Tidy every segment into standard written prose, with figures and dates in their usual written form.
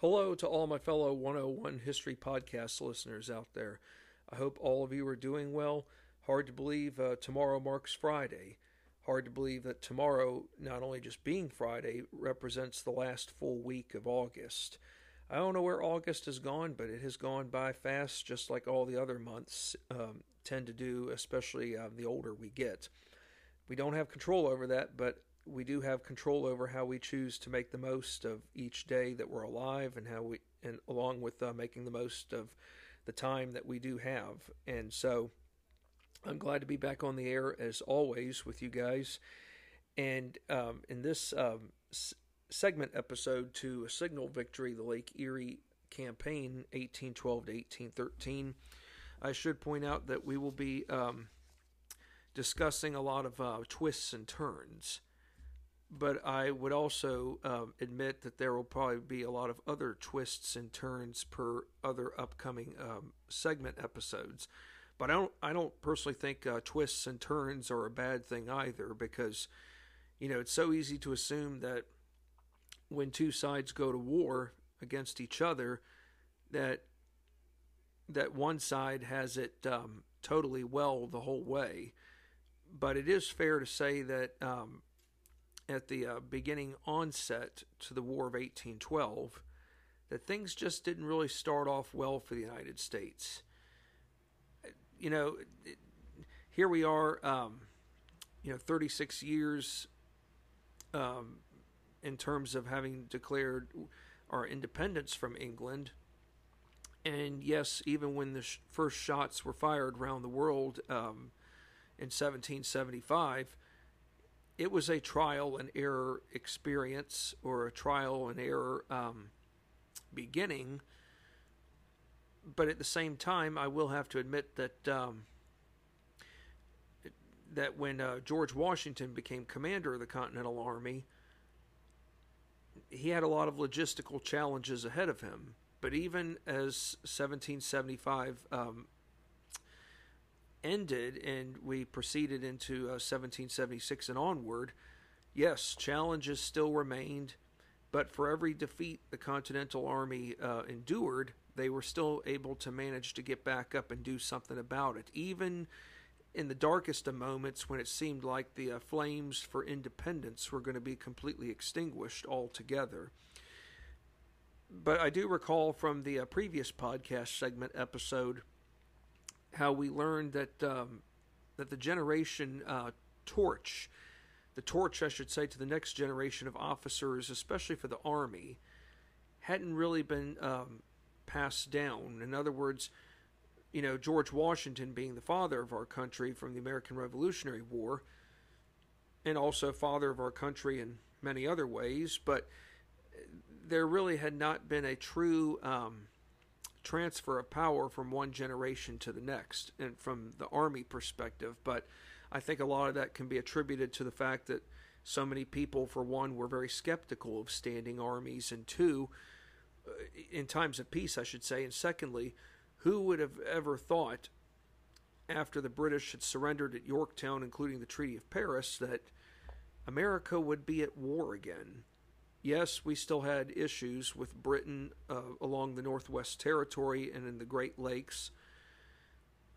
Hello to all my fellow 101 History Podcast listeners out there. I hope all of you are doing well. Hard to believe tomorrow marks Friday. Hard to believe that tomorrow, not only just being Friday, represents the last full week of August. I don't know where August has gone, but it has gone by fast, just like all the other months tend to do, especially the older we get. We don't have control over that, but we do have control over how we choose to make the most of each day that we're alive, and how we, and along with making the most of the time that we do have. And so I'm glad to be back on the air as always with you guys. And in this segment episode to a signal victory, the Lake Erie campaign 1812 to 1813, I should point out that we will be discussing a lot of twists and turns, but I would also admit that there will probably be a lot of other twists and turns per other upcoming segment episodes. But I don't personally think twists and turns are a bad thing either, because you know, it's so easy to assume that when two sides go to war against each other, that one side has it totally well the whole way. But it is fair to say that at the beginning onset to the War of 1812, that things just didn't really start off well for the United States. You know, here we are, 36 years in terms of having declared our independence from England. And yes, even when the first shots were fired around the world in 1775, it was a trial and error experience, or a trial and error beginning. But at the same time, I will have to admit that that when George Washington became commander of the Continental Army, he had a lot of logistical challenges ahead of him. But even as 1775 ended and we proceeded into 1776 and onward, yes, challenges still remained, but for every defeat the Continental Army endured, they were still able to manage to get back up and do something about it, even in the darkest of moments when it seemed like the flames for independence were going to be completely extinguished altogether. But I do recall from the previous podcast segment episode how we learned that that the generation torch to the next generation of officers, especially for the Army, hadn't really been passed down. In other words, you know, George Washington being the father of our country from the American Revolutionary War, and also father of our country in many other ways, but there really had not been a true transfer of power from one generation to the next, and from the Army perspective. But I think a lot of that can be attributed to the fact that so many people, for one, were very skeptical of standing armies, and two, in times of peace, I should say, and secondly, who would have ever thought, after the British had surrendered at Yorktown, including the Treaty of Paris, that America would be at war again? Yes, we still had issues with Britain along the Northwest Territory and in the Great Lakes,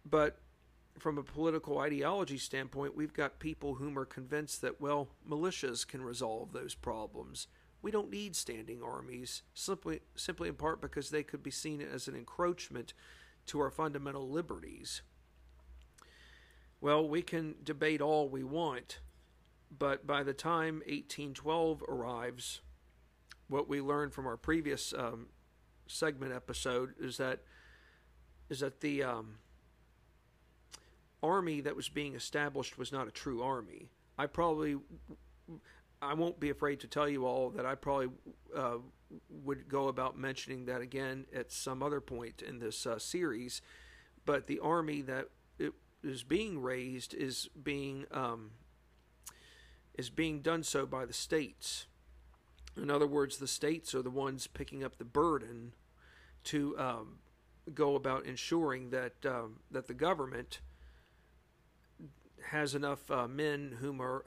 but from a political ideology standpoint, we've got people whom are convinced that, well, militias can resolve those problems. We don't need standing armies, simply in part because they could be seen as an encroachment to our fundamental liberties. Well, we can debate all we want, but by the time 1812 arrives, what we learned from our previous segment episode is that the army that was being established was not a true army. I won't be afraid to tell you all that I probably would go about mentioning that again at some other point in this series, but the army that is being raised is being done so by the states. In other words, the states are the ones picking up the burden to go about ensuring that the government has enough men whom are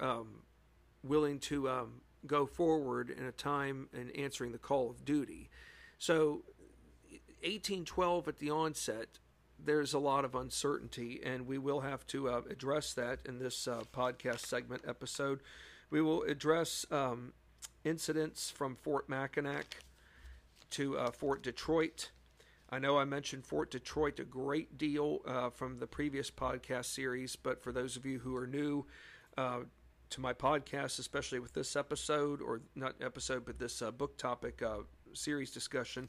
willing to go forward in a time and answering the call of duty. So 1812 at the onset, there's a lot of uncertainty, and we will have to address that in this podcast segment episode. We will address incidents from Fort Mackinac to Fort Detroit. I know I mentioned Fort Detroit a great deal from the previous podcast series, but for those of you who are new to my podcast, especially with this episode, or not episode, but this book topic series discussion,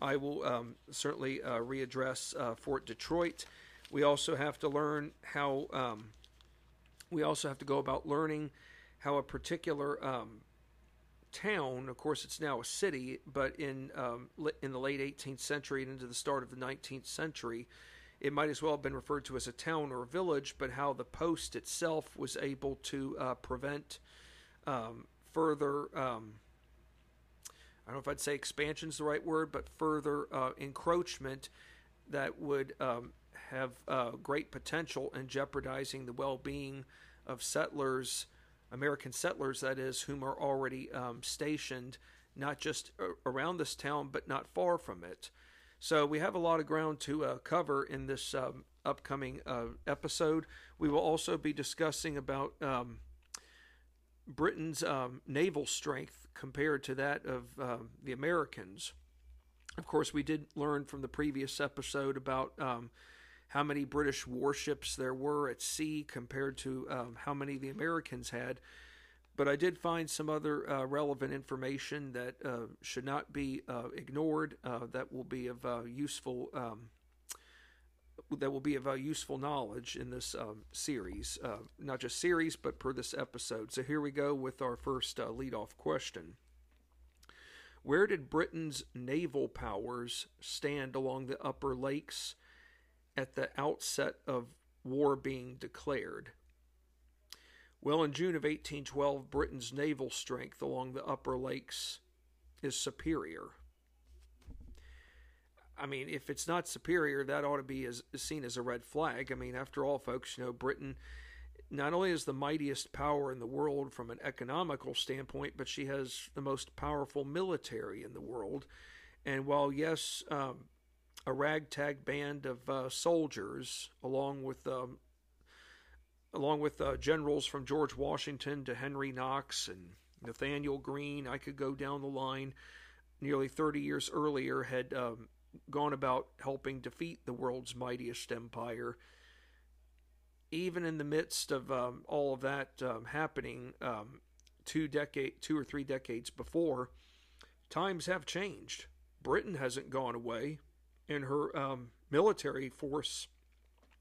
I will certainly readdress Fort Detroit. We also have to learn how, we also have to go about learning how a particular town, of course it's now a city, but in the late 18th century and into the start of the 19th century, it might as well have been referred to as a town or a village, but how the post itself was able to prevent further, I don't know if I'd say expansion is the right word, but further encroachment that would have great potential in jeopardizing the well-being of settlers, American settlers, that is, whom are already stationed, not just around this town, but not far from it. So we have a lot of ground to cover in this upcoming episode. We will also be discussing about Britain's naval strength compared to that of the Americans. Of course, we did learn from the previous episode about how many British warships there were at sea compared to how many the Americans had. But I did find some other relevant information that should not be ignored, that will be of useful knowledge in this series. Not just series, but per this episode. So here we go with our first lead-off question. Where did Britain's naval powers stand along the Upper Lakes at the outset of war being declared? Well, in June of 1812, Britain's naval strength along the Upper Lakes is superior. I mean, if it's not superior, that ought to be seen as a red flag. I mean, after all, folks, you know, Britain not only is the mightiest power in the world from an economical standpoint, but she has the most powerful military in the world. And while, yes, a ragtag band of soldiers, along with generals from George Washington to Henry Knox and Nathaniel Greene, I could go down the line, nearly 30 years earlier, had gone about helping defeat the world's mightiest empire. Even in the midst of all of that happening, two or three decades before, times have changed. Britain hasn't gone away, and her military force,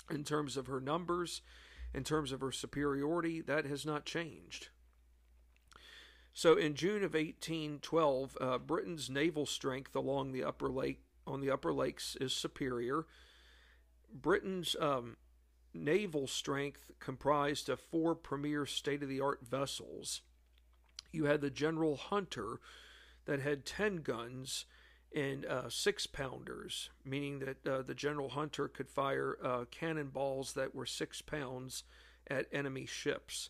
in terms of her numbers, in terms of her superiority, that has not changed. So in June of 1812, Britain's naval strength along the Upper Lakes is superior. Britain's naval strength comprised of four premier state-of-the-art vessels. You had the General Hunter that had 10 guns and 6-pounders, meaning that the General Hunter could fire cannonballs that were 6 pounds at enemy ships.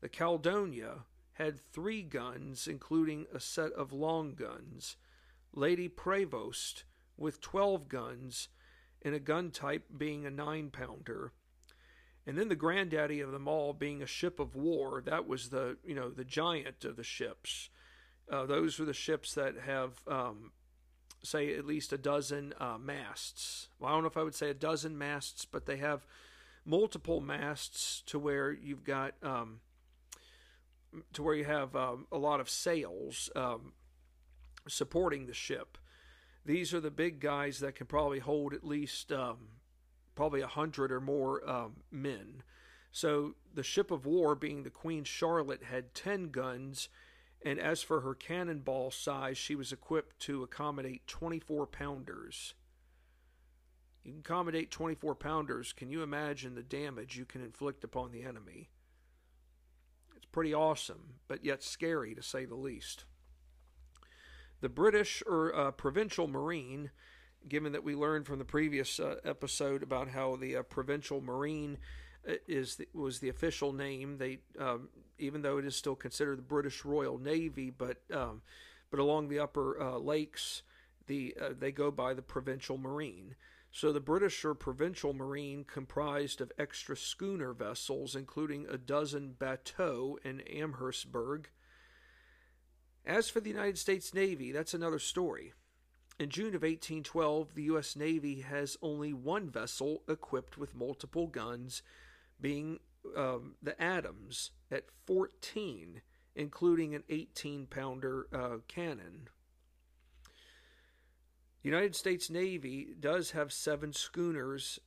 The Caledonia had 3 guns, including a set of long guns. Lady Prevost with 12 guns, and a gun type being a 9-pounder. And then the granddaddy of them all being a ship of war. That was the, you know, the giant of the ships. Those were the ships that have say at least a dozen masts. Well, I don't know if I would say a dozen masts, but they have multiple masts to where you've got to where you have a lot of sails supporting the ship. These are the big guys that can probably hold at least probably 100 or more men. So the ship of war, being the Queen Charlotte, had 10 guns. And as for her cannonball size, she was equipped to accommodate 24-pounders. You can accommodate 24-pounders. Can you imagine the damage you can inflict upon the enemy? It's pretty awesome, but yet scary to say the least. The British or Provincial Marine, given that we learned from the previous episode about how the Provincial Marine was the official name. They, even though it is still considered the British Royal Navy, but along the Upper Lakes, they go by the Provincial Marine. So the British or Provincial Marine comprised of extra schooner vessels, including a dozen bateaux in Amherstburg. As for the United States Navy, that's another story. In June of 1812, the U.S. Navy has only one vessel equipped with multiple guns, being the Adams at 14, including an 18-pounder cannon. The United States Navy does have 7 schooners,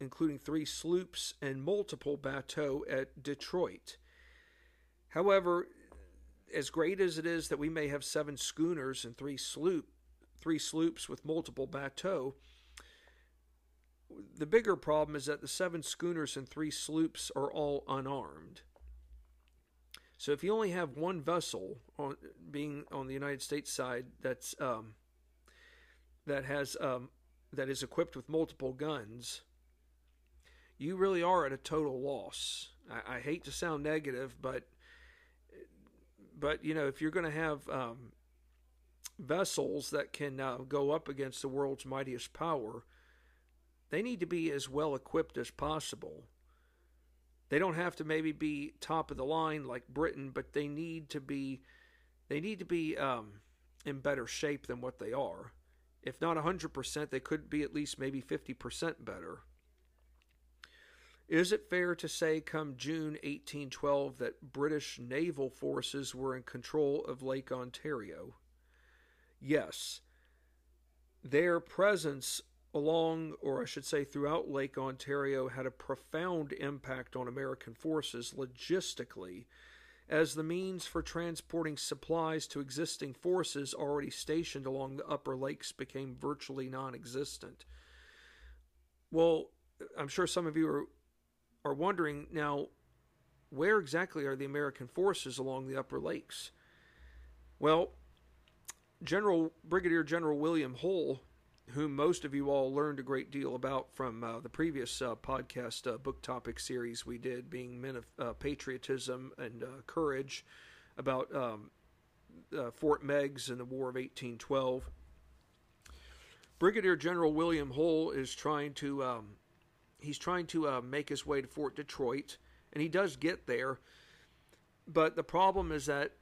including 3 sloops and multiple bateaux at Detroit. However, as great as it is that we may have 7 schooners and 3 sloops with multiple bateaux. The bigger problem is that the 7 schooners and 3 sloops are all unarmed. So if you only have one vessel being on the United States side that is equipped with multiple guns, you really are at a total loss. I hate to sound negative, but you know, if you're going to have vessels that can go up against the world's mightiest power, they need to be as well equipped as possible. They don't have to maybe be top of the line like Britain, but they need to be in better shape than what they are. If not 100%, they could be at least maybe 50% better. Is it fair to say come June 1812 that British naval forces were in control of Lake Ontario? Yes, their presence along, or I should say throughout Lake Ontario, had a profound impact on American forces logistically, as the means for transporting supplies to existing forces already stationed along the Upper Lakes became virtually non-existent. Well, I'm sure some of you are wondering now, where exactly are the American forces along the Upper Lakes? Well, Brigadier General William Hull, whom most of you all learned a great deal about from the previous podcast book topic series we did, being Men of Patriotism and Courage, about Fort Meigs and the War of 1812. Brigadier General William Hull is trying to make his way to Fort Detroit, and he does get there, but the problem is that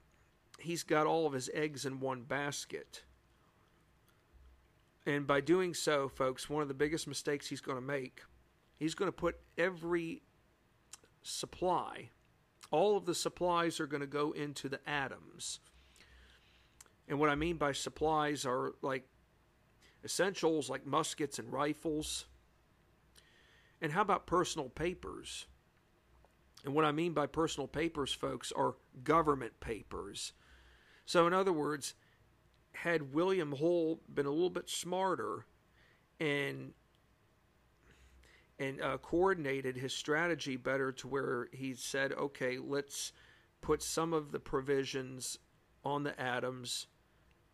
he's got all of his eggs in one basket. And by doing so, folks, one of the biggest mistakes he's going to make, he's going to put every supply, all of the supplies are going to go into the Adams. And what I mean by supplies are like essentials like muskets and rifles. And how about personal papers? And what I mean by personal papers, folks, are government papers. So in other words, had William Hull been a little bit smarter and coordinated his strategy better to where he said, okay, let's put some of the provisions on the Adams,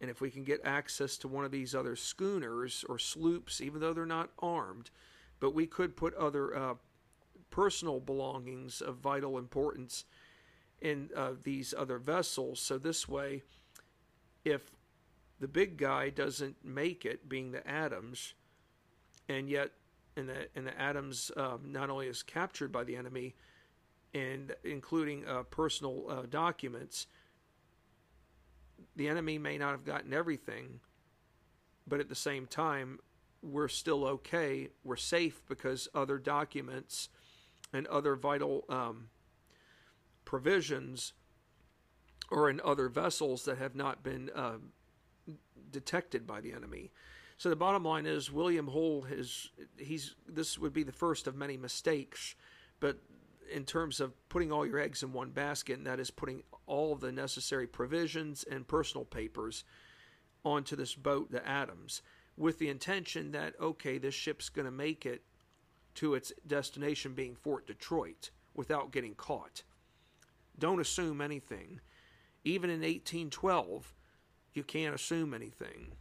and if we can get access to one of these other schooners or sloops, even though they're not armed, but we could put other personal belongings of vital importance in these other vessels. So this way, if the big guy doesn't make it, being the Adams, and the Adams not only is captured by the enemy, and including personal documents, the enemy may not have gotten everything, but at the same time, we're still okay, we're safe, because other documents and other vital provisions or in other vessels that have not been detected by the enemy. So the bottom line is, William Hull, this would be the first of many mistakes, but in terms of putting all your eggs in one basket, and that is putting all the necessary provisions and personal papers onto this boat, the Adams, with the intention that, okay, this ship's going to make it to its destination, being Fort Detroit, without getting caught. Don't assume anything. Even in 1812, you can't assume anything.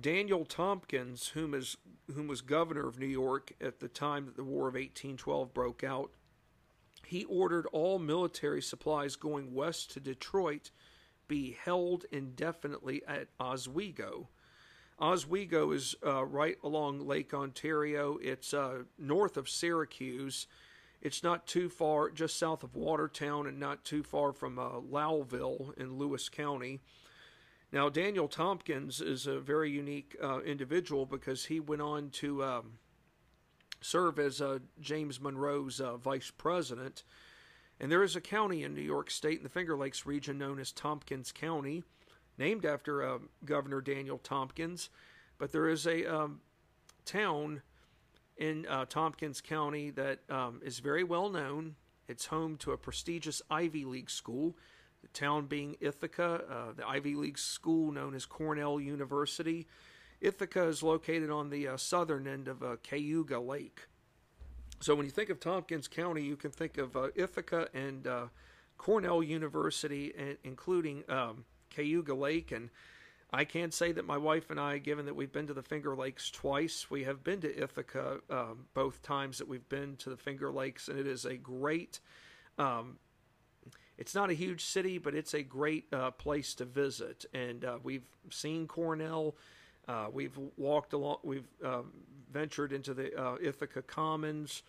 Daniel Tompkins, whom was governor of New York at the time that the War of 1812 broke out, he ordered all military supplies going west to Detroit be held indefinitely at Oswego. Oswego is right along Lake Ontario. It's north of Syracuse. It's not too far, just south of Watertown, and not too far from Lowellville in Lewis County. Now, Daniel Tompkins is a very unique individual because he went on to serve as James Monroe's vice president. And there is a county in New York State in the Finger Lakes region known as Tompkins County, named after Governor Daniel Tompkins. But there is a town in Tompkins County that is very well known. It's home to a prestigious Ivy League school, the town being Ithaca, the Ivy League school known as Cornell University. Ithaca is located on the southern end of Cayuga Lake. So when you think of Tompkins County, you can think of Ithaca and Cornell University, and including Cayuga Lake. And I can say that my wife and I, given that we've been to the Finger Lakes twice, we have been to Ithaca both times that we've been to the Finger Lakes, and it is a great, it's not a huge city, but it's a great place to visit. And we've seen Cornell, we've walked along, we've ventured into the Ithaca Commons.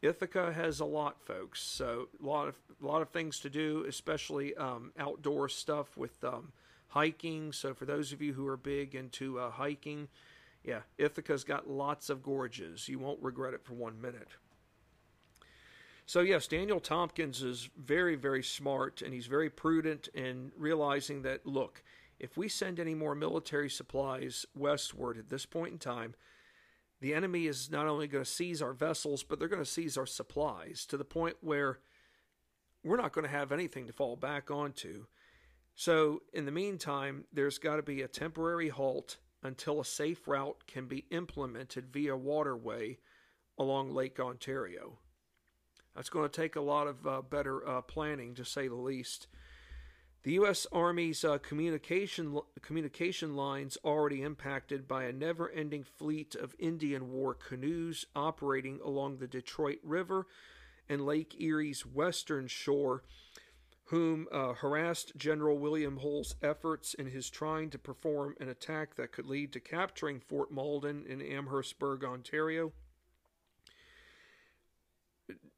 Ithaca has a lot, folks, so a lot of things to do, especially outdoor stuff with hiking. So for those of you who are big into hiking, yeah, Ithaca's got lots of gorges. You won't regret it for 1 minute. So yes, Daniel Tompkins is very, very smart, and he's very prudent in realizing that, look, if we send any more military supplies westward at this point in time, the enemy is not only going to seize our vessels, but they're going to seize our supplies to the point where we're not going to have anything to fall back onto. So in the meantime, there's got to be a temporary halt until a safe route can be implemented via waterway along Lake Ontario. That's going to take a lot of better planning, to say the least. The U.S. Army's communication lines already impacted by a never-ending fleet of Indian War canoes operating along the Detroit River and Lake Erie's western shore, whom harassed General William Hull's efforts in his trying to perform an attack that could lead to capturing Fort Malden in Amherstburg, Ontario.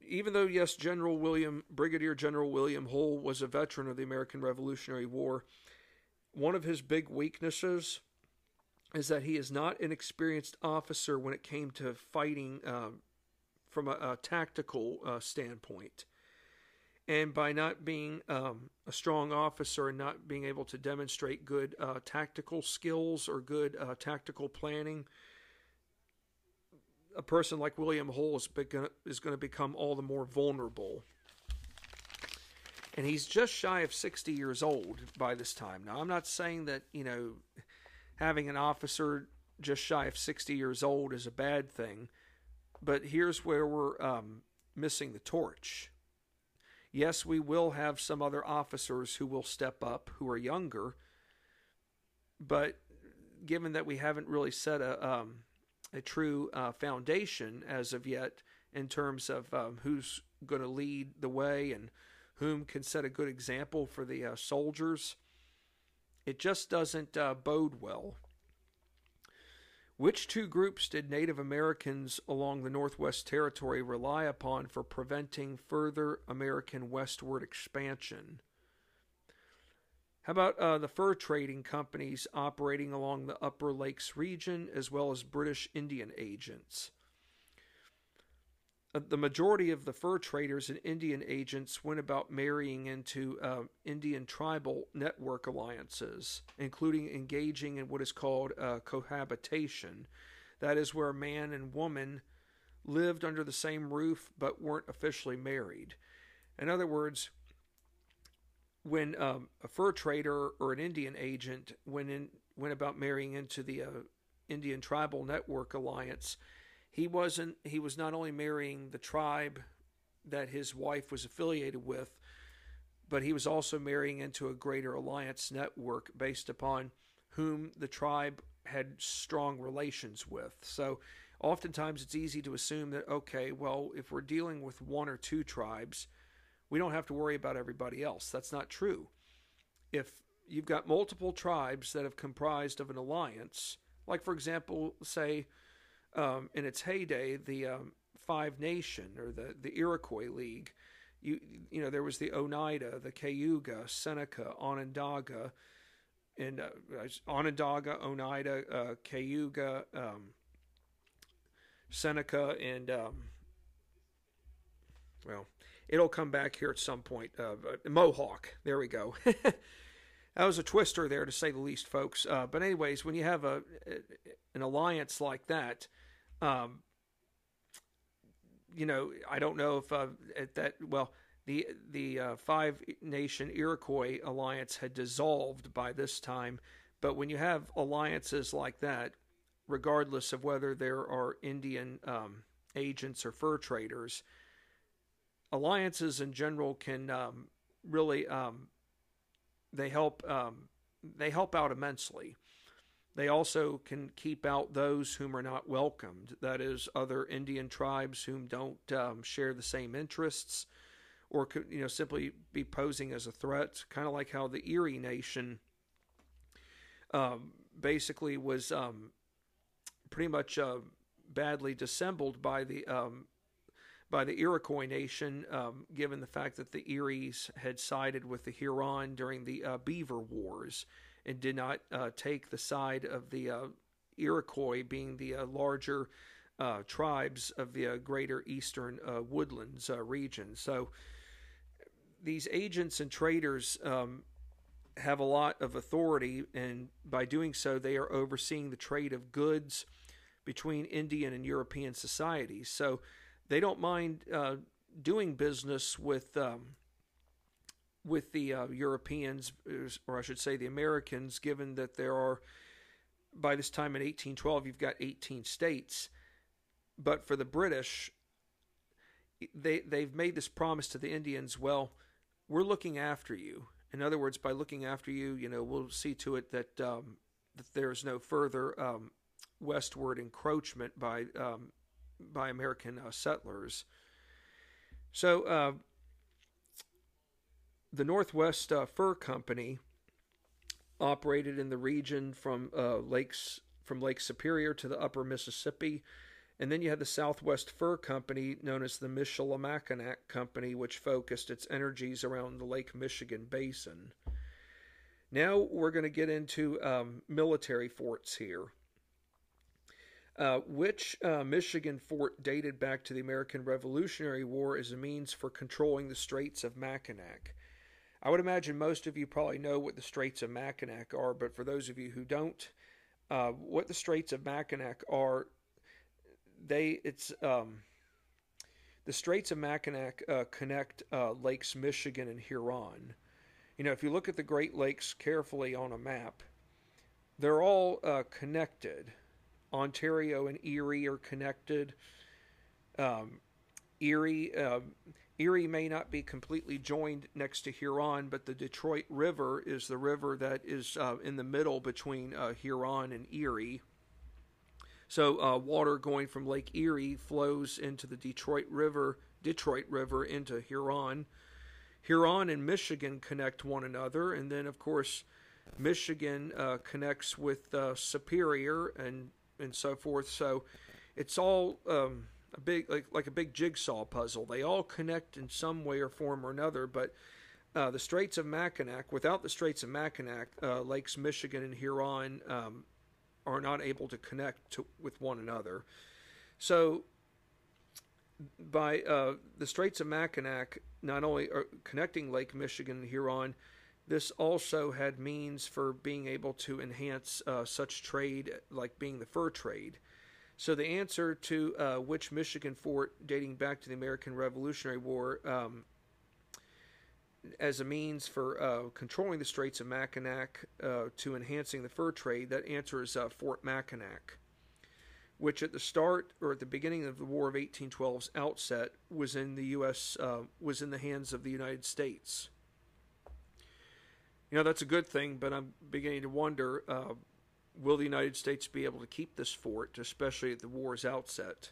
Even though, yes, Brigadier General William Hull was a veteran of the American Revolutionary War, one of his big weaknesses is that he is not an experienced officer when it came to fighting from a tactical standpoint. And by not being a strong officer and not being able to demonstrate good tactical skills or good tactical planning, a person like William Hull is going to become all the more vulnerable. And he's just shy of 60 years old by this time. Now, I'm not saying that, you know, having an officer just shy of 60 years old is a bad thing, but here's where we're missing the torch. Yes, we will have some other officers who will step up, who are younger, but given that we haven't really set a true foundation as of yet in terms of who's going to lead the way and whom can set a good example for the soldiers, it just doesn't bode well. Which two groups did Native Americans along the Northwest Territory rely upon for preventing further American westward expansion? How about the fur trading companies operating along the Upper Lakes region, as well as British Indian agents? The majority of the fur traders and Indian agents went about marrying into Indian tribal network alliances, including engaging in what is called cohabitation. That is where man and woman lived under the same roof but weren't officially married. In other words, when a fur trader or an Indian agent went about marrying into the Indian tribal network alliance, he was not only marrying the tribe that his wife was affiliated with, but he was also marrying into a greater alliance network based upon whom the tribe had strong relations with. So oftentimes it's easy to assume that, okay, well, if we're dealing with one or two tribes, we don't have to worry about everybody else. That's not true. if you've got multiple tribes that have comprised of an alliance, like, for example, say, in its heyday, the Five Nation or the Iroquois League, you know, there was the Oneida, the Cayuga, Seneca, Onondaga, and Oneida, Cayuga, Seneca, and well, it'll come back here at some point. Mohawk, there we go. That was a twister there, to say the least, folks. But anyways, when you have an alliance like that, you know, I don't know if at that, well, the Five Nation Iroquois alliance had dissolved by this time. But when you have alliances like that, regardless of whether there are Indian agents or fur traders, alliances in general can really they help out immensely. They also can keep out those whom are not welcomed. That is, other Indian tribes whom don't share the same interests, or could, you know, simply be posing as a threat. Kind of like how the Erie Nation basically was pretty much badly dissembled by the Iroquois Nation, given the fact that the Eries had sided with the Huron during the Beaver Wars and did not take the side of the Iroquois, being the larger tribes of the greater eastern woodlands region. So these agents and traders have a lot of authority, and by doing so, they are overseeing the trade of goods between Indian and European societies. So they don't mind doing business with the Europeans, or I should say the Americans, given that there are, by this time in 1812, you've got 18 states. But for the British, they've made this promise to the Indians, well, we're looking after you. In other words, by looking after you, you know, we'll see to it that, that there is no further westward encroachment by American settlers. So the Northwest Fur Company operated in the region from Lake Superior to the upper Mississippi, and then you had the Southwest Fur Company, known as the Michilimackinac Company, which focused its energies around the Lake Michigan basin. Now we're going to get into military forts here. Which Michigan fort dated back to the American Revolutionary War as a means for controlling the Straits of Mackinac? I would imagine most of you probably know what the Straits of Mackinac are, but for those of you who don't, what the Straits of Mackinac are, the Straits of Mackinac connect Lakes Michigan and Huron. You know, if you look at the Great Lakes carefully on a map, they're all connected. Ontario and Erie are connected. Erie may not be completely joined next to Huron, but the Detroit River is the river that is in the middle between Huron and Erie. So water going from Lake Erie flows into the Detroit River into Huron. Huron and Michigan connect one another, and then, of course, Michigan connects with Superior and so forth. So it's all a big, like a big jigsaw puzzle. They all connect in some way or form or another, but the Straits of Mackinac, without the Straits of Mackinac, Lakes Michigan and Huron are not able to connect with one another. So by the Straits of Mackinac not only are connecting Lake Michigan and Huron, this also had means for being able to enhance such trade, like being the fur trade. So the answer to which Michigan fort dating back to the American Revolutionary War as a means for controlling the Straits of Mackinac to enhancing the fur trade, that answer is Fort Mackinac, which at the start, or at the beginning of the War of 1812's outset, was in the U.S., was in the hands of the United States. You know, that's a good thing, but I'm beginning to wonder, will the United States be able to keep this fort, especially at the war's outset?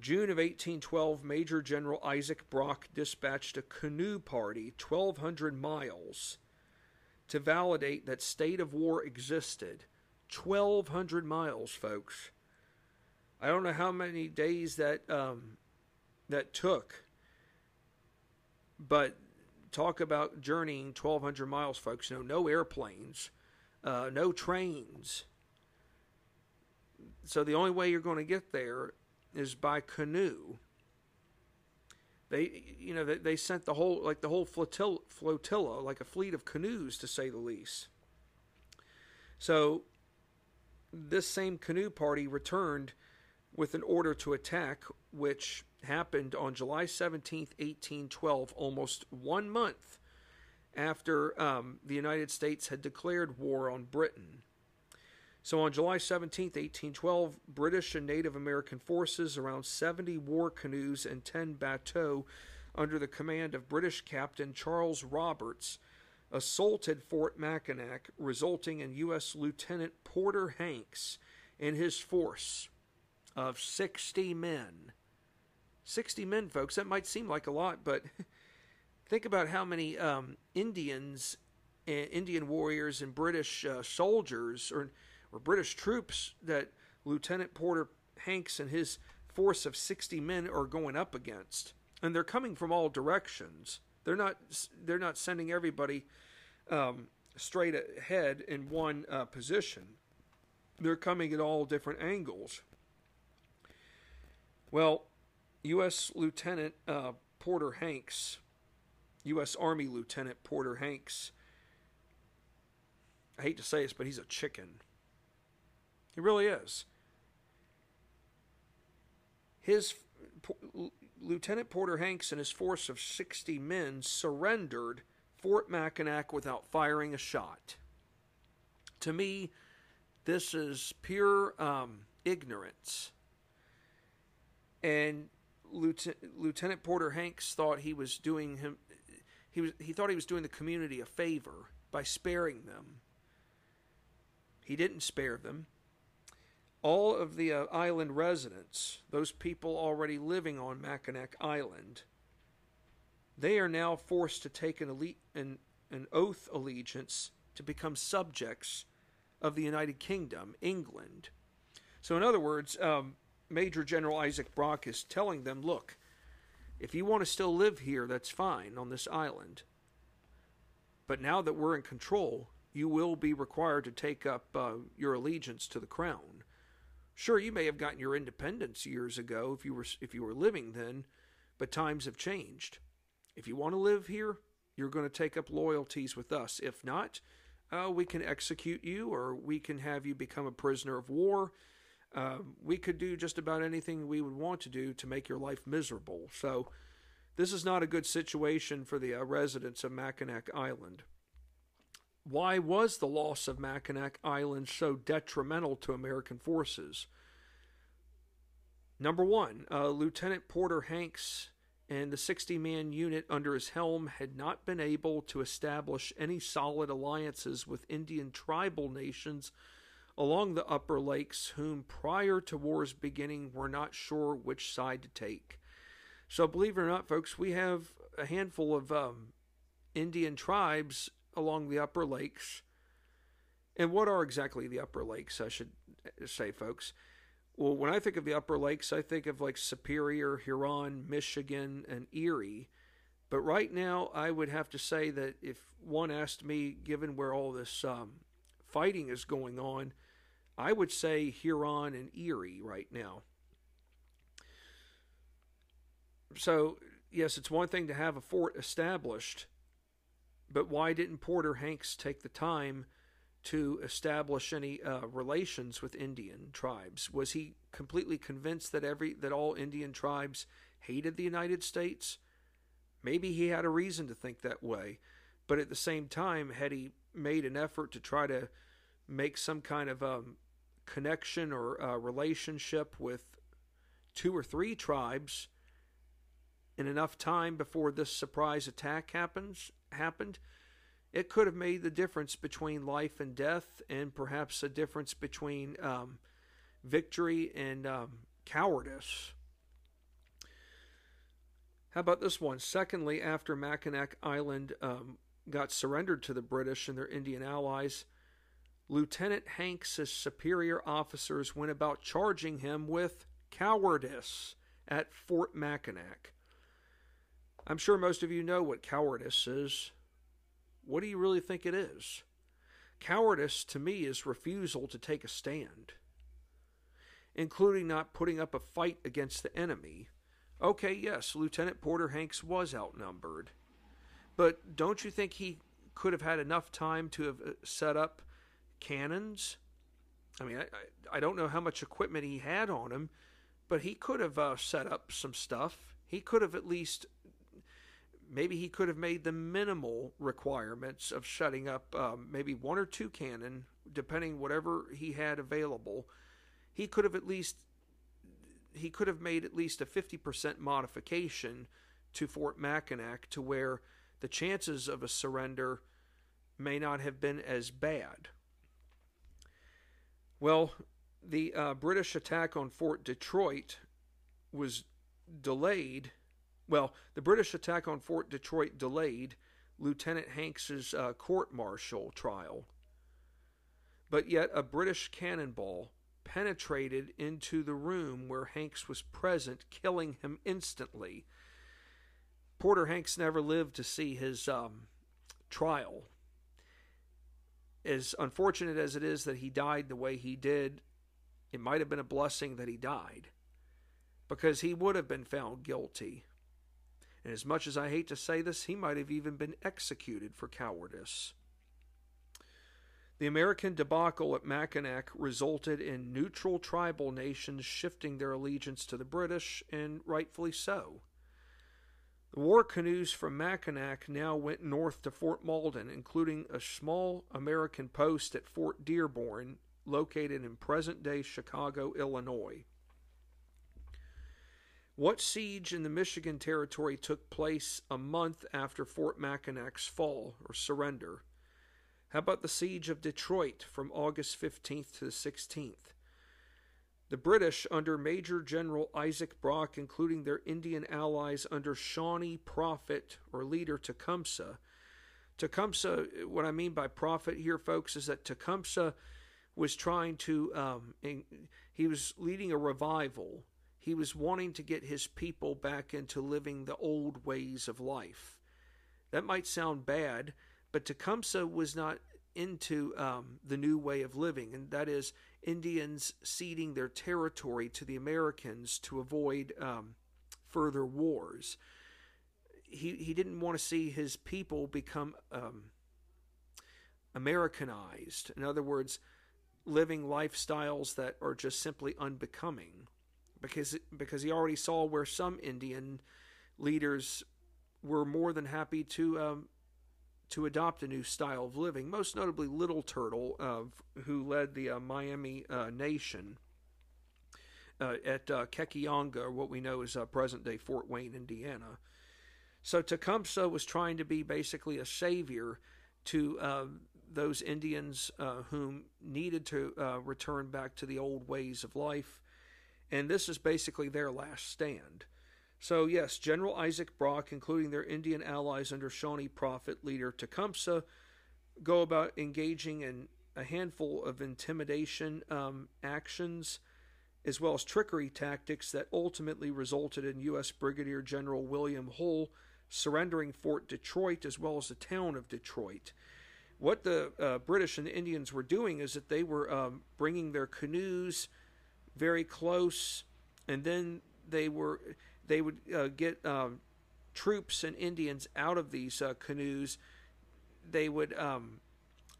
June of 1812, Major General Isaac Brock dispatched a canoe party 1,200 miles to validate that state of war existed. 1,200 miles, folks. I don't know how many days that that took, but talk about journeying 1,200 miles, folks. No airplanes, no trains. So the only way you're going to get there is by canoe. They sent the whole flotilla, like a fleet of canoes, to say the least. So this same canoe party returned with an order to attack, which happened on July 17th, 1812, almost 1 month after the United States had declared war on Britain. So on July 17th, 1812, British and Native American forces, around 70 war canoes and 10 bateaux under the command of British Captain Charles Roberts, assaulted Fort Mackinac, resulting in U.S. Lieutenant Porter Hanks and his force of 60 men. 60 men, folks. That might seem like a lot, but think about how many Indians, Indian warriors, and British soldiers or British troops that Lieutenant Porter Hanks and his force of 60 men are going up against. And they're coming from all directions. They're not sending everybody straight ahead in one position. They're coming at all different angles. Well, U.S. Lieutenant Porter Hanks, U.S. Army Lieutenant Porter Hanks, I hate to say this, but he's a chicken. He really is. Lieutenant Porter Hanks and his force of 60 men surrendered Fort Mackinac without firing a shot. To me, this is pure ignorance. And Lieutenant Porter Hanks thought he was doing the community a favor by sparing them. He didn't spare them. All of the island residents, those people already living on Mackinac Island, they are now forced to take an oath allegiance to become subjects of the United Kingdom, England. So in other words, Major General Isaac Brock is telling them, look, if you want to still live here, that's fine on this island. But now that we're in control, you will be required to take up your allegiance to the crown. Sure, you may have gotten your independence years ago if you were living then, but times have changed. If you want to live here, you're going to take up loyalties with us. If not, we can execute you, or we can have you become a prisoner of war. We could do just about anything we would want to do to make your life miserable. So this is not a good situation for the residents of Mackinac Island. Why was the loss of Mackinac Island so detrimental to American forces? Number one, Lieutenant Porter Hanks and the 60-man unit under his helm had not been able to establish any solid alliances with Indian tribal nations along the Upper Lakes, whom prior to war's beginning were not sure which side to take. So believe it or not, folks, we have a handful of Indian tribes along the Upper Lakes. And what are exactly the Upper Lakes, I should say, folks? Well, when I think of the Upper Lakes, I think of like Superior, Huron, Michigan, and Erie. But right now, I would have to say that if one asked me, given where all this fighting is going on, I would say Huron and Erie right now. So, yes, it's one thing to have a fort established, but why didn't Porter Hanks take the time to establish any relations with Indian tribes? Was he completely convinced that all Indian tribes hated the United States? Maybe he had a reason to think that way, but at the same time, had he made an effort to try to make some kind of connection or relationship with 2 or 3 tribes in enough time before this surprise attack happened, it could have made the difference between life and death, and perhaps a difference between victory and cowardice. How about this one? Secondly, after Mackinac Island got surrendered to the British and their Indian allies, Lieutenant Hanks' superior officers went about charging him with cowardice at Fort Mackinac. I'm sure most of you know what cowardice is. What do you really think it is? Cowardice, to me, is refusal to take a stand, including not putting up a fight against the enemy. Okay, yes, Lieutenant Porter Hanks was outnumbered, but don't you think he could have had enough time to have set up cannons? I mean, I don't know how much equipment he had on him, but he could have set up some stuff. He could have at least, maybe he could have made the minimal requirements of shutting up maybe one or two cannon, depending whatever he had available. He could have made at least a 50% modification to Fort Mackinac to where the chances of a surrender may not have been as bad. Well, the British attack on Fort Detroit was delayed. Well, the British attack on Fort Detroit delayed Lieutenant Hanks's court-martial trial. But yet a British cannonball penetrated into the room where Hanks was present, killing him instantly. Porter Hanks never lived to see his trial. As unfortunate as it is that he died the way he did, it might have been a blessing that he died, because he would have been found guilty. And as much as I hate to say this, he might have even been executed for cowardice. The American debacle at Mackinac resulted in neutral tribal nations shifting their allegiance to the British, and rightfully so. The war canoes from Mackinac now went north to Fort Malden, including a small American post at Fort Dearborn, located in present-day Chicago, Illinois. What siege in the Michigan Territory took place a month after Fort Mackinac's fall or surrender? How about the siege of Detroit from August 15th to the 16th? The British, under Major General Isaac Brock, including their Indian allies under Shawnee prophet or leader Tecumseh, what I mean by prophet here, folks, is that Tecumseh was trying to, he was leading a revival. He was wanting to get his people back into living the old ways of life. That might sound bad, but Tecumseh was not into the new way of living, and that is Indians ceding their territory to the Americans to avoid further wars. He didn't want to see his people become Americanized. In other words, living lifestyles that are just simply unbecoming, because he already saw where some Indian leaders were more than happy to adopt a new style of living, most notably Little Turtle, who led the Miami Nation at Kekianga, what we know as present-day Fort Wayne, Indiana. So Tecumseh was trying to be basically a savior to those Indians whom needed to return back to the old ways of life, and this is basically their last stand. So yes, General Isaac Brock, including their Indian allies under Shawnee prophet leader Tecumseh, go about engaging in a handful of intimidation actions, as well as trickery tactics that ultimately resulted in U.S. Brigadier General William Hull surrendering Fort Detroit as well as the town of Detroit. What the British and the Indians were doing is that they were bringing their canoes very close, and then they would get troops and Indians out of these canoes. They would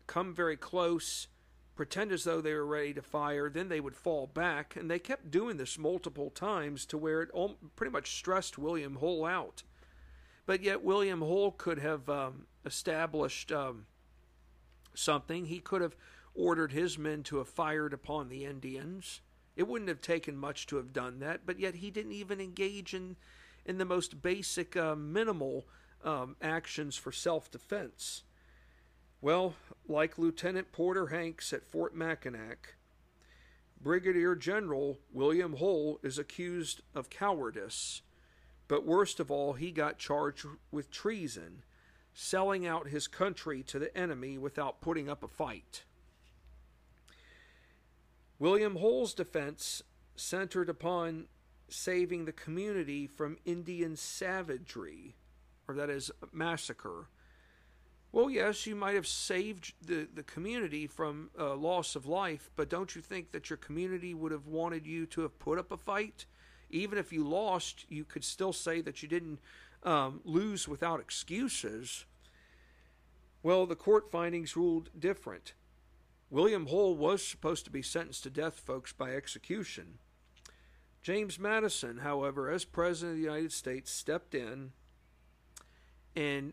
come very close, pretend as though they were ready to fire, then they would fall back, and they kept doing this multiple times to where it pretty much stressed William Hull out. But yet William Hull could have established something. He could have ordered his men to have fired upon the Indians. It wouldn't have taken much to have done that, but yet he didn't even engage in the most basic, minimal actions for self-defense. Well, like Lieutenant Porter Hanks at Fort Mackinac, Brigadier General William Hull is accused of cowardice, but worst of all, he got charged with treason, selling out his country to the enemy without putting up a fight. William Hull's defense centered upon saving the community from Indian savagery, or that is, massacre. Well, yes, you might have saved the community from loss of life, but don't you think that your community would have wanted you to have put up a fight? Even if you lost, you could still say that you didn't lose without excuses. Well, the court findings ruled different. William Hull was supposed to be sentenced to death, folks, by execution. James Madison, however, as President of the United States, stepped in and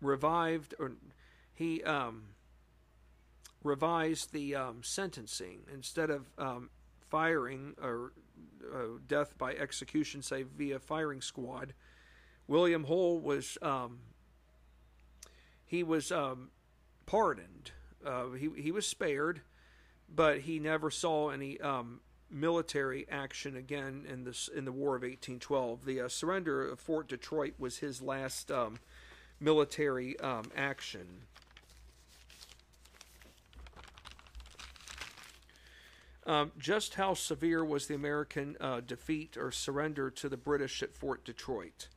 revised the sentencing. Instead of firing or death by execution, say via firing squad, William Hull was pardoned. He was spared, but he never saw any military action again in the War of 1812. The surrender of Fort Detroit was his last military action. Just how severe was the American defeat or surrender to the British at Fort Detroit?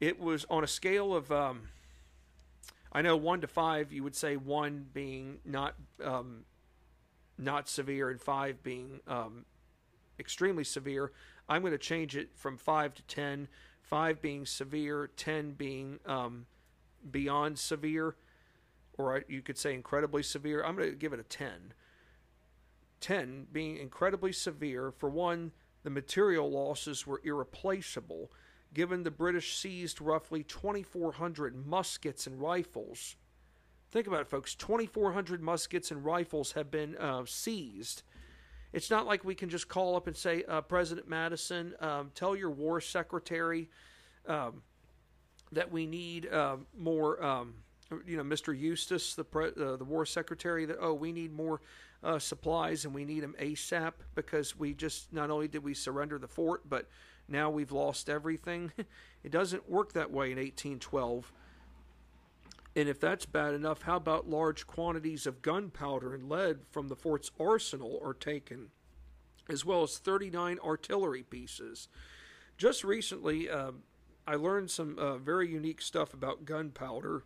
It was on a scale of, I know 1 to 5, you would say 1 being not severe and 5 being extremely severe. I'm going to change it from 5 to 10, 5 being severe, 10 being beyond severe, or you could say incredibly severe. I'm going to give it a 10. 10 being incredibly severe. For one, the material losses were irreplaceable, given the British seized roughly 2,400 muskets and rifles. Think about it, folks. 2,400 muskets and rifles have been seized. It's not like we can just call up and say, President Madison, tell your war secretary that we need more, Mr. Eustis, the war secretary, that, oh, we need more supplies and we need them ASAP because we just, not only did we surrender the fort, but now we've lost everything. It doesn't work that way in 1812. And if that's bad enough, how about large quantities of gunpowder and lead from the fort's arsenal are taken, as well as 39 artillery pieces. Just recently, I learned some very unique stuff about gunpowder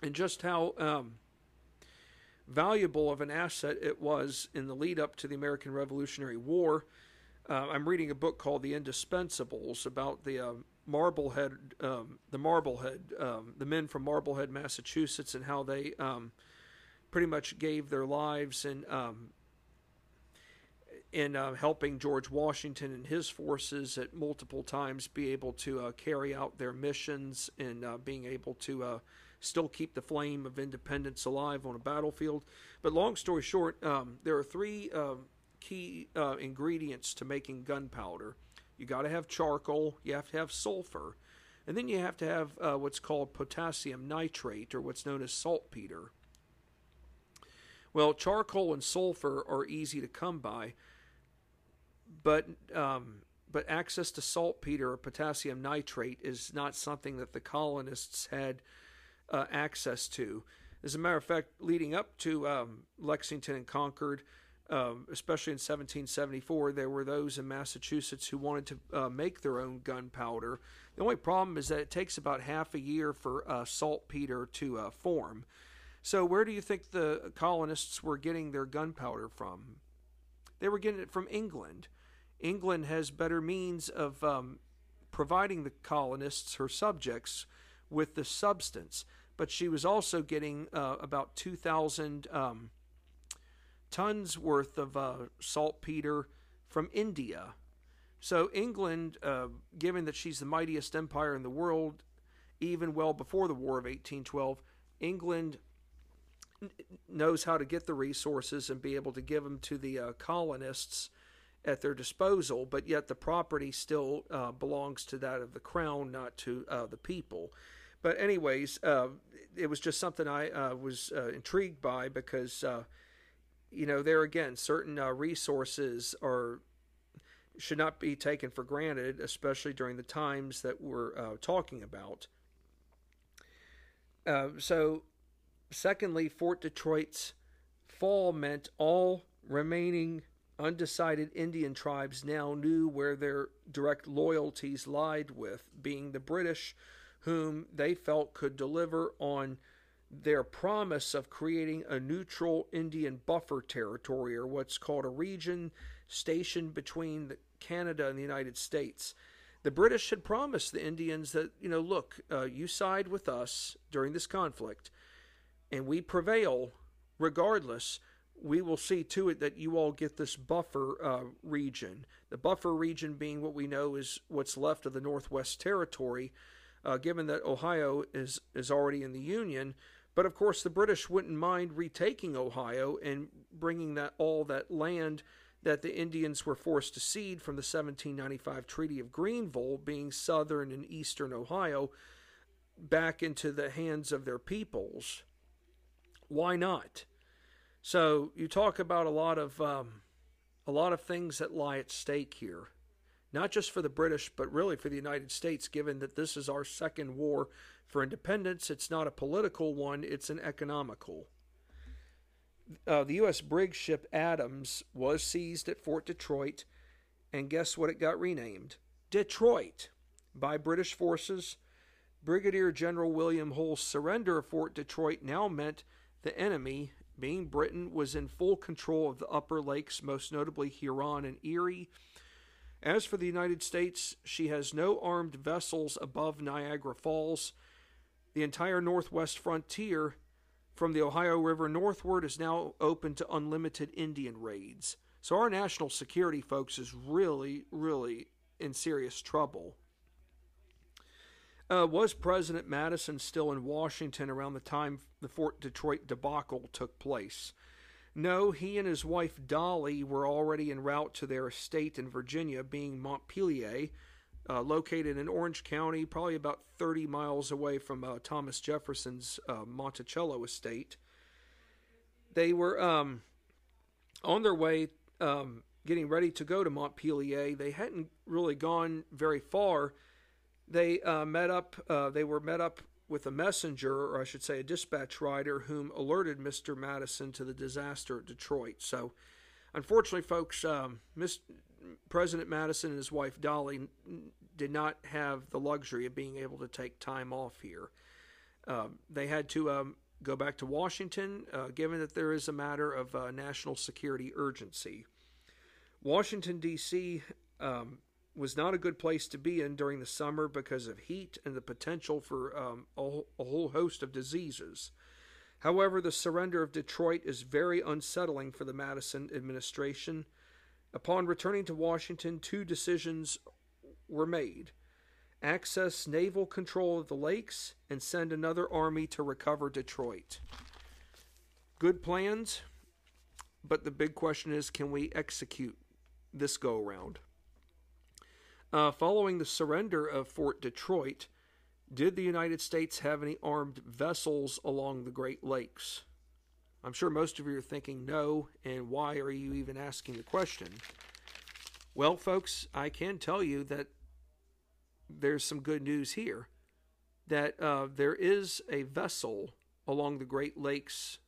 and just how valuable of an asset it was in the lead-up to the American Revolutionary War. I'm reading a book called *The Indispensables* about the men from Marblehead, Massachusetts, and how they pretty much gave their lives in helping George Washington and his forces at multiple times be able to carry out their missions and being able to still keep the flame of independence alive on a battlefield. But long story short, there are three key ingredients to making gunpowder. You got to have charcoal, you have to have sulfur, and then you have to have what's called potassium nitrate, or what's known as saltpeter. Well, charcoal and sulfur are easy to come by, but access to saltpeter or potassium nitrate is not something that the colonists had access to. As a matter of fact, leading up to Lexington and Concord, especially in 1774, there were those in Massachusetts who wanted to make their own gunpowder. The only problem is that it takes about half a year for saltpeter to form. So where do you think the colonists were getting their gunpowder from? They were getting it from England. England has better means of providing the colonists, her subjects, with the substance. But she was also getting about 2,000... tons worth of saltpeter from India. So England, given that she's the mightiest empire in the world, even well before the War of 1812, England knows how to get the resources and be able to give them to the colonists at their disposal, but yet the property still belongs to that of the crown, not to the people. But anyways, it was just something I was intrigued by because... there again, certain resources should not be taken for granted, especially during the times that we're talking about. So, secondly, Fort Detroit's fall meant all remaining undecided Indian tribes now knew where their direct loyalties lied with, being the British, whom they felt could deliver on their promise of creating a neutral Indian buffer territory, or what's called a region stationed between Canada and the United States. The British had promised the Indians that, you know, look, you side with us during this conflict, and we prevail regardless. We will see to it that you all get this buffer region. The buffer region being what we know is what's left of the Northwest Territory, given that Ohio is already in the Union. But of course, the British wouldn't mind retaking Ohio and bringing that all that land that the Indians were forced to cede from the 1795 Treaty of Greenville, being southern and eastern Ohio, back into the hands of their peoples. Why not? So you talk about a lot of things that lie at stake here, not just for the British, but really for the United States, given that this is our second war for independence. It's not a political one, it's an economical. The U.S. brig ship Adams was seized at Fort Detroit, and guess what? It got renamed Detroit by British forces. Brigadier General William Hull's surrender of Fort Detroit now meant the enemy, being Britain, was in full control of the Upper Lakes, most notably Huron and Erie. As for the United States, she has no armed vessels above Niagara Falls. The entire northwest frontier from the Ohio River northward is now open to unlimited Indian raids. So our national security, folks, is really, really in serious trouble. Was President Madison still in Washington around the time the Fort Detroit debacle took place? No, he and his wife Dolly were already en route to their estate in Virginia, being Montpelier, located in Orange County, probably about 30 miles away from Thomas Jefferson's Monticello estate. They were on their way, getting ready to go to Montpelier. They hadn't really gone very far. They were met up with a messenger, or I should say a dispatch rider, whom alerted Mr. Madison to the disaster at Detroit. So, unfortunately, folks, President Madison and his wife Dolly did not have the luxury of being able to take time off here. They had to go back to Washington, given that there is a matter of national security urgency. Washington, D.C., was not a good place to be in during the summer because of heat and the potential for a whole host of diseases. However, the surrender of Detroit is very unsettling for the Madison administration. Upon returning to Washington, two decisions were made: access naval control of the lakes and send another army to recover Detroit. Good plans, but the big question is, can we execute this go-around? Following the surrender of Fort Detroit, did the United States have any armed vessels along the Great Lakes? I'm sure most of you are thinking no, and why are you even asking the question? Well, folks, I can tell you that there's some good news here, that there is a vessel along the Great Lakes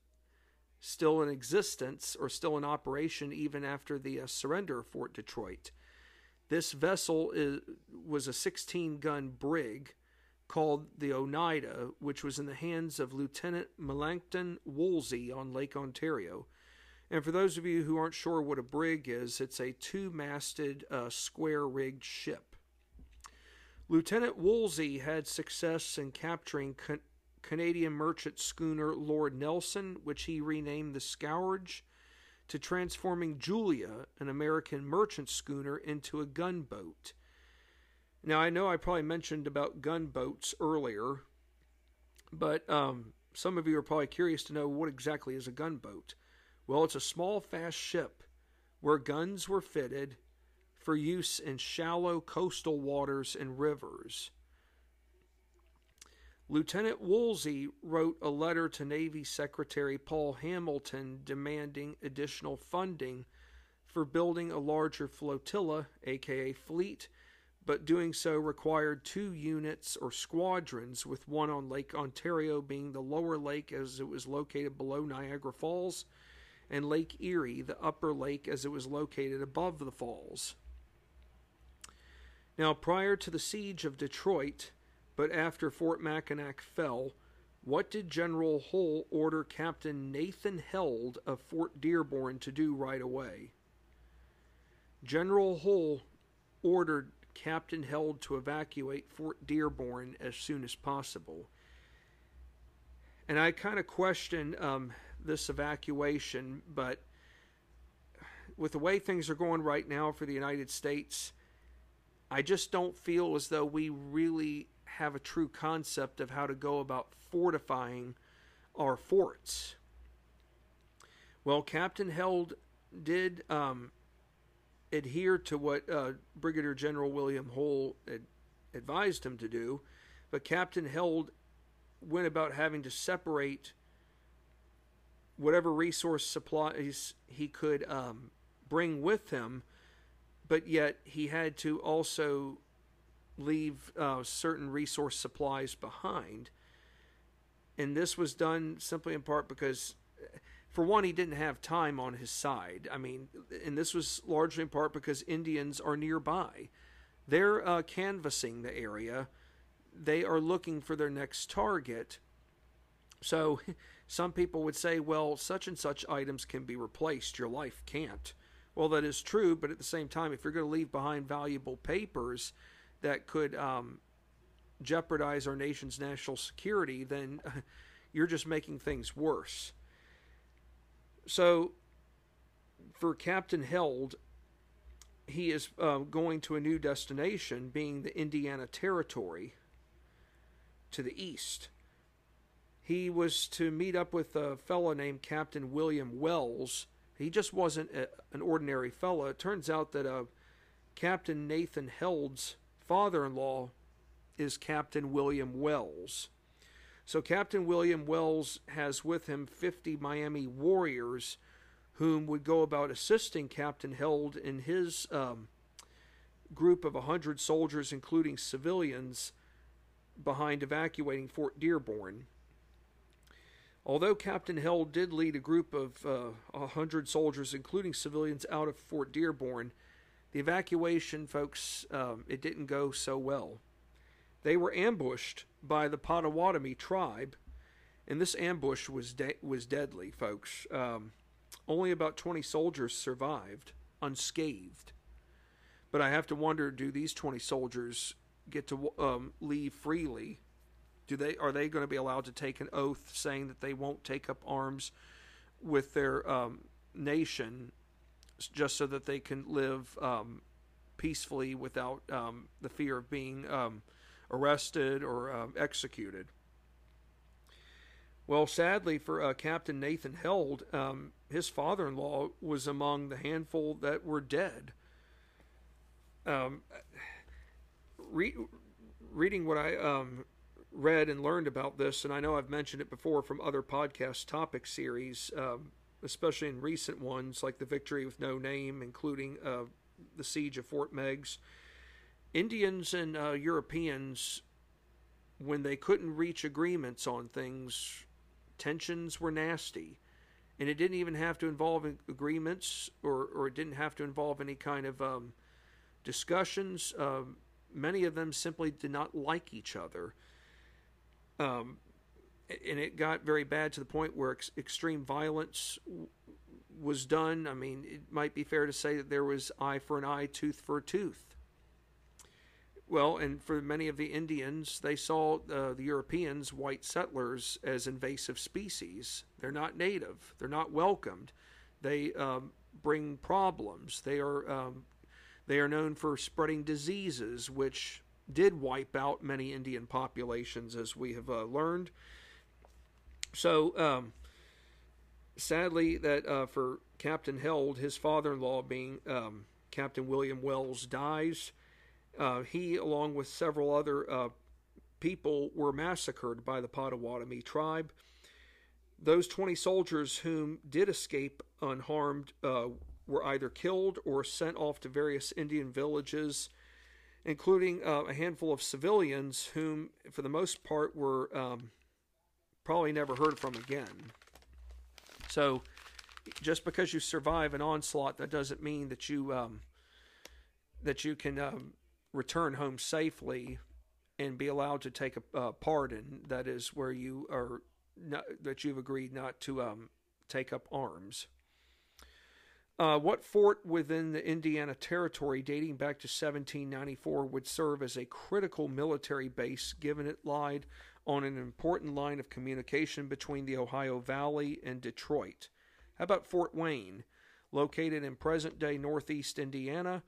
still in existence, or still in operation, even after the surrender of Fort Detroit. This vessel was a 16-gun brig called the Oneida, which was in the hands of Lieutenant Melancton Woolsey on Lake Ontario. And for those of you who aren't sure what a brig is, it's a two-masted, square-rigged ship. Lieutenant Woolsey had success in capturing Canadian merchant schooner Lord Nelson, which he renamed the Scourge, to transforming Julia, an American merchant schooner, into a gunboat. Now, I know I probably mentioned about gunboats earlier, but some of you are probably curious to know what exactly is a gunboat. Well, it's a small, fast ship where guns were fitted for use in shallow coastal waters and rivers. Lieutenant Woolsey wrote a letter to Navy Secretary Paul Hamilton demanding additional funding for building a larger flotilla, aka fleet, but doing so required two units or squadrons, with one on Lake Ontario being the lower lake as it was located below Niagara Falls, and Lake Erie, the upper lake, as it was located above the falls. Now, prior to the siege of Detroit, but after Fort Mackinac fell, what did General Hull order Captain Nathan Held of Fort Dearborn to do right away? General Hull ordered Captain Held to evacuate Fort Dearborn as soon as possible. And I kind of question this evacuation, but with the way things are going right now for the United States, I just don't feel as though we really have a true concept of how to go about fortifying our forts. Well, Captain Held did adhere to what Brigadier General William Hull advised him to do, but Captain Held went about having to separate whatever resource supplies he could bring with him, but yet he had to also leave certain resource supplies behind. And this was done simply in part because, for one, he didn't have time on his side. I mean, and this was largely in part because Indians are nearby. They're canvassing the area. They are looking for their next target. So some people would say, well, such and such items can be replaced. Your life can't. Well, that is true, but at the same time, if you're going to leave behind valuable papers that could jeopardize our nation's national security, then you're just making things worse. So for Captain Held, he is going to a new destination, being the Indiana Territory to the east. He was to meet up with a fellow named Captain William Wells. He just wasn't an ordinary fellow. It turns out that Captain Nathan Held's father-in-law is Captain William Wells. So Captain William Wells has with him 50 Miami warriors, whom would go about assisting Captain Held in his group of 100 soldiers, including civilians, behind evacuating Fort Dearborn. Although Captain Held did lead a group of 100 soldiers, including civilians, out of Fort Dearborn, the evacuation, folks, it didn't go so well. They were ambushed by the Potawatomi tribe, and this ambush was deadly, folks. Only about 20 soldiers survived, unscathed. But I have to wonder, do these 20 soldiers get to leave freely? Are they going to be allowed to take an oath saying that they won't take up arms with their nation, just so that they can live peacefully without the fear of being arrested or executed? Well, sadly for Captain Nathan Held, his father-in-law was among the handful that were dead. Reading what I read and learned about this, and I know I've mentioned it before from other podcast topic series, especially in recent ones like the Victory with No Name, including the siege of Fort Meigs. Indians and Europeans, when they couldn't reach agreements on things, tensions were nasty. And it didn't even have to involve agreements, or it didn't have to involve any kind of discussions. Many of them simply did not like each other. And it got very bad to the point where extreme violence was done. I mean, it might be fair to say that there was eye for an eye, tooth for a tooth. Well, and for many of the Indians, they saw the Europeans, white settlers, as invasive species. They're not native. They're not welcomed. They bring problems. They are known for spreading diseases, which did wipe out many Indian populations, as we have learned. So, sadly, that for Captain Held, his father-in-law, being Captain William Wells, dies. He, along with several other people, were massacred by the Potawatomi tribe. Those 20 soldiers whom did escape unharmed were either killed or sent off to various Indian villages including a handful of civilians whom, for the most part, were probably never heard from again. So just because you survive an onslaught, that doesn't mean that you can return home safely and be allowed to take a pardon. That is where you are, not, that you've agreed not to take up arms. What fort within the Indiana Territory dating back to 1794 would serve as a critical military base, given it lied on an important line of communication between the Ohio Valley and Detroit? How about Fort Wayne, located in present-day northeast Indiana?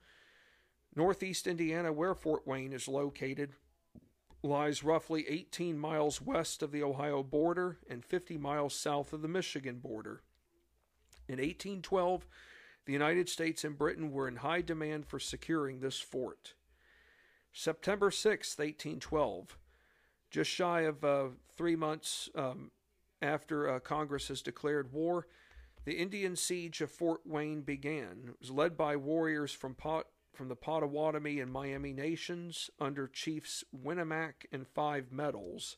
Northeast Indiana, where Fort Wayne is located, lies roughly 18 miles west of the Ohio border and 50 miles south of the Michigan border. In 1812, the United States and Britain were in high demand for securing this fort. September 6, 1812, just shy of 3 months after Congress has declared war, the Indian siege of Fort Wayne began. It was led by warriors from the Potawatomi and Miami nations under Chiefs Winnemac and Five Medals.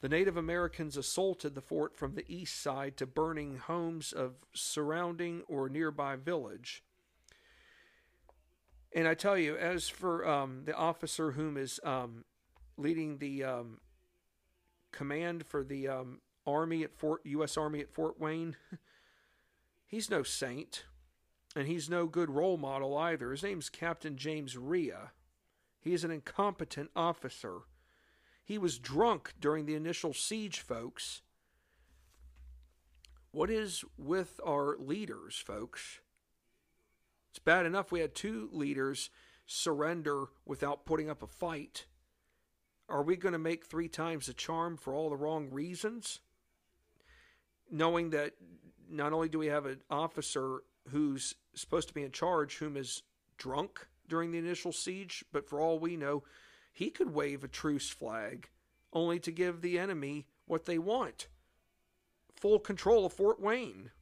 The Native Americans assaulted the fort from the east side to burning homes of surrounding or nearby village. And I tell you, as for the officer whom is leading the command for the Army at U.S. Army at Fort Wayne, he's no saint, and he's no good role model either. His name's Captain James Rhea. He is an incompetent officer. He was drunk during the initial siege, folks. What is with our leaders, folks? It's bad enough we had two leaders surrender without putting up a fight. Are we going to make three times the charm for all the wrong reasons? Knowing that not only do we have an officer who's supposed to be in charge whom is drunk during the initial siege, but for all we know, he could wave a truce flag only to give the enemy what they want. Full control of Fort Wayne.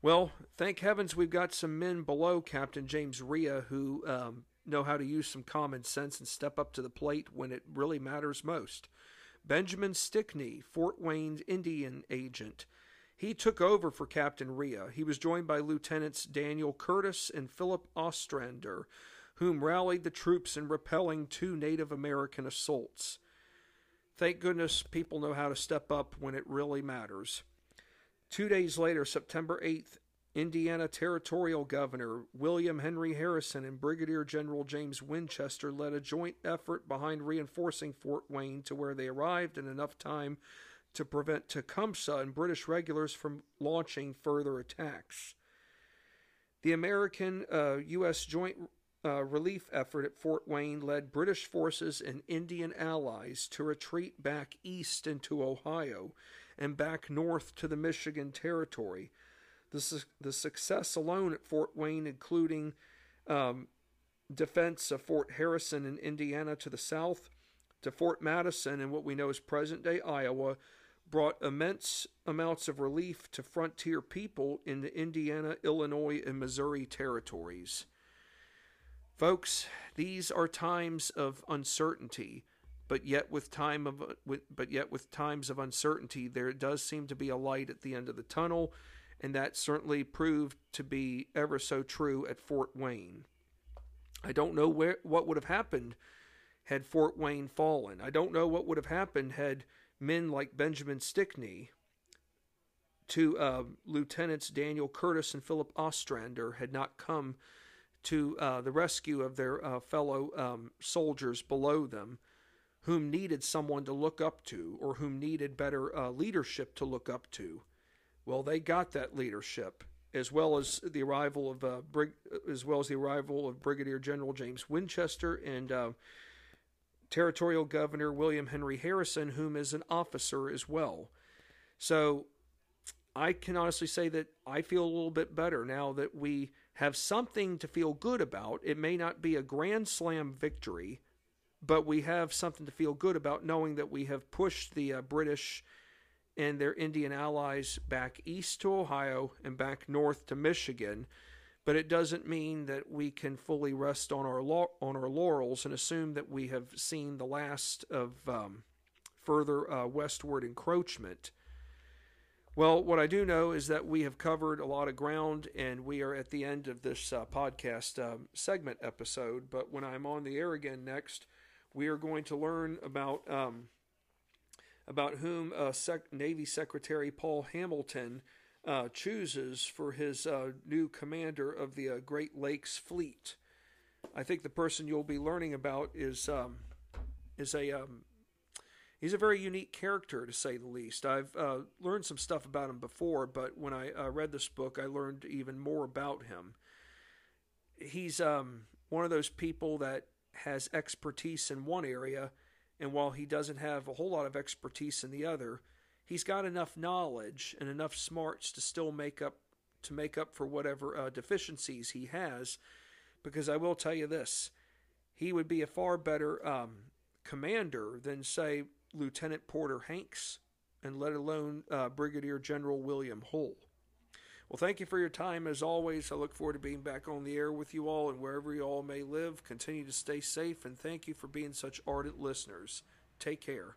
Well, thank heavens we've got some men below Captain James Rhea who know how to use some common sense and step up to the plate when it really matters most. Benjamin Stickney, Fort Wayne's Indian agent. He took over for Captain Rhea. He was joined by Lieutenants Daniel Curtis and Philip Ostrander, whom rallied the troops in repelling two Native American assaults. Thank goodness people know how to step up when it really matters. 2 days later, September 8th, Indiana Territorial Governor William Henry Harrison and Brigadier General James Winchester led a joint effort behind reinforcing Fort Wayne to where they arrived in enough time to prevent Tecumseh and British regulars from launching further attacks. The American U.S. Joint relief effort at Fort Wayne led British forces and Indian allies to retreat back east into Ohio and back north to the Michigan Territory. This is the success alone at Fort Wayne, including defense of Fort Harrison in Indiana to the south, to Fort Madison in what we know as present-day Iowa, brought immense amounts of relief to frontier people in the Indiana, Illinois, and Missouri territories. Folks, these are times of uncertainty, but yet with times of uncertainty, there does seem to be a light at the end of the tunnel, and that certainly proved to be ever so true at Fort Wayne. I don't know what would have happened had Fort Wayne fallen. I don't know what would have happened had men like Benjamin Stickney to Lieutenants Daniel Curtis and Philip Ostrander had not come to the rescue of their fellow soldiers below them, whom needed someone to look up to, or whom needed better leadership to look up to. Well, they got that leadership, as well as the arrival of Brigadier General James Winchester and Territorial Governor William Henry Harrison, whom is an officer as well. So I can honestly say that I feel a little bit better now that we have something to feel good about. It may not be a grand slam victory, but we have something to feel good about knowing that we have pushed the British and their Indian allies back east to Ohio and back north to Michigan. but it doesn't mean that we can fully rest on our laurels and assume that we have seen the last of further westward encroachment. Well, what I do know is that we have covered a lot of ground, and we are at the end of this podcast segment episode. But when I'm on the air again next, we are going to learn about whom Navy Secretary Paul Hamilton chooses for his new commander of the Great Lakes Fleet. I think the person you'll be learning about is he's a very unique character, to say the least. I've learned some stuff about him before, but when I read this book, I learned even more about him. He's one of those people that has expertise in one area, and while he doesn't have a whole lot of expertise in the other, he's got enough knowledge and enough smarts to still make up for whatever deficiencies he has. Because I will tell you this, he would be a far better commander than, say, Lieutenant Porter Hanks, and let alone Brigadier General William Hull. Well, thank you for your time. As always, I look forward to being back on the air with you all, and wherever you all may live, continue to stay safe, and thank you for being such ardent listeners. Take care.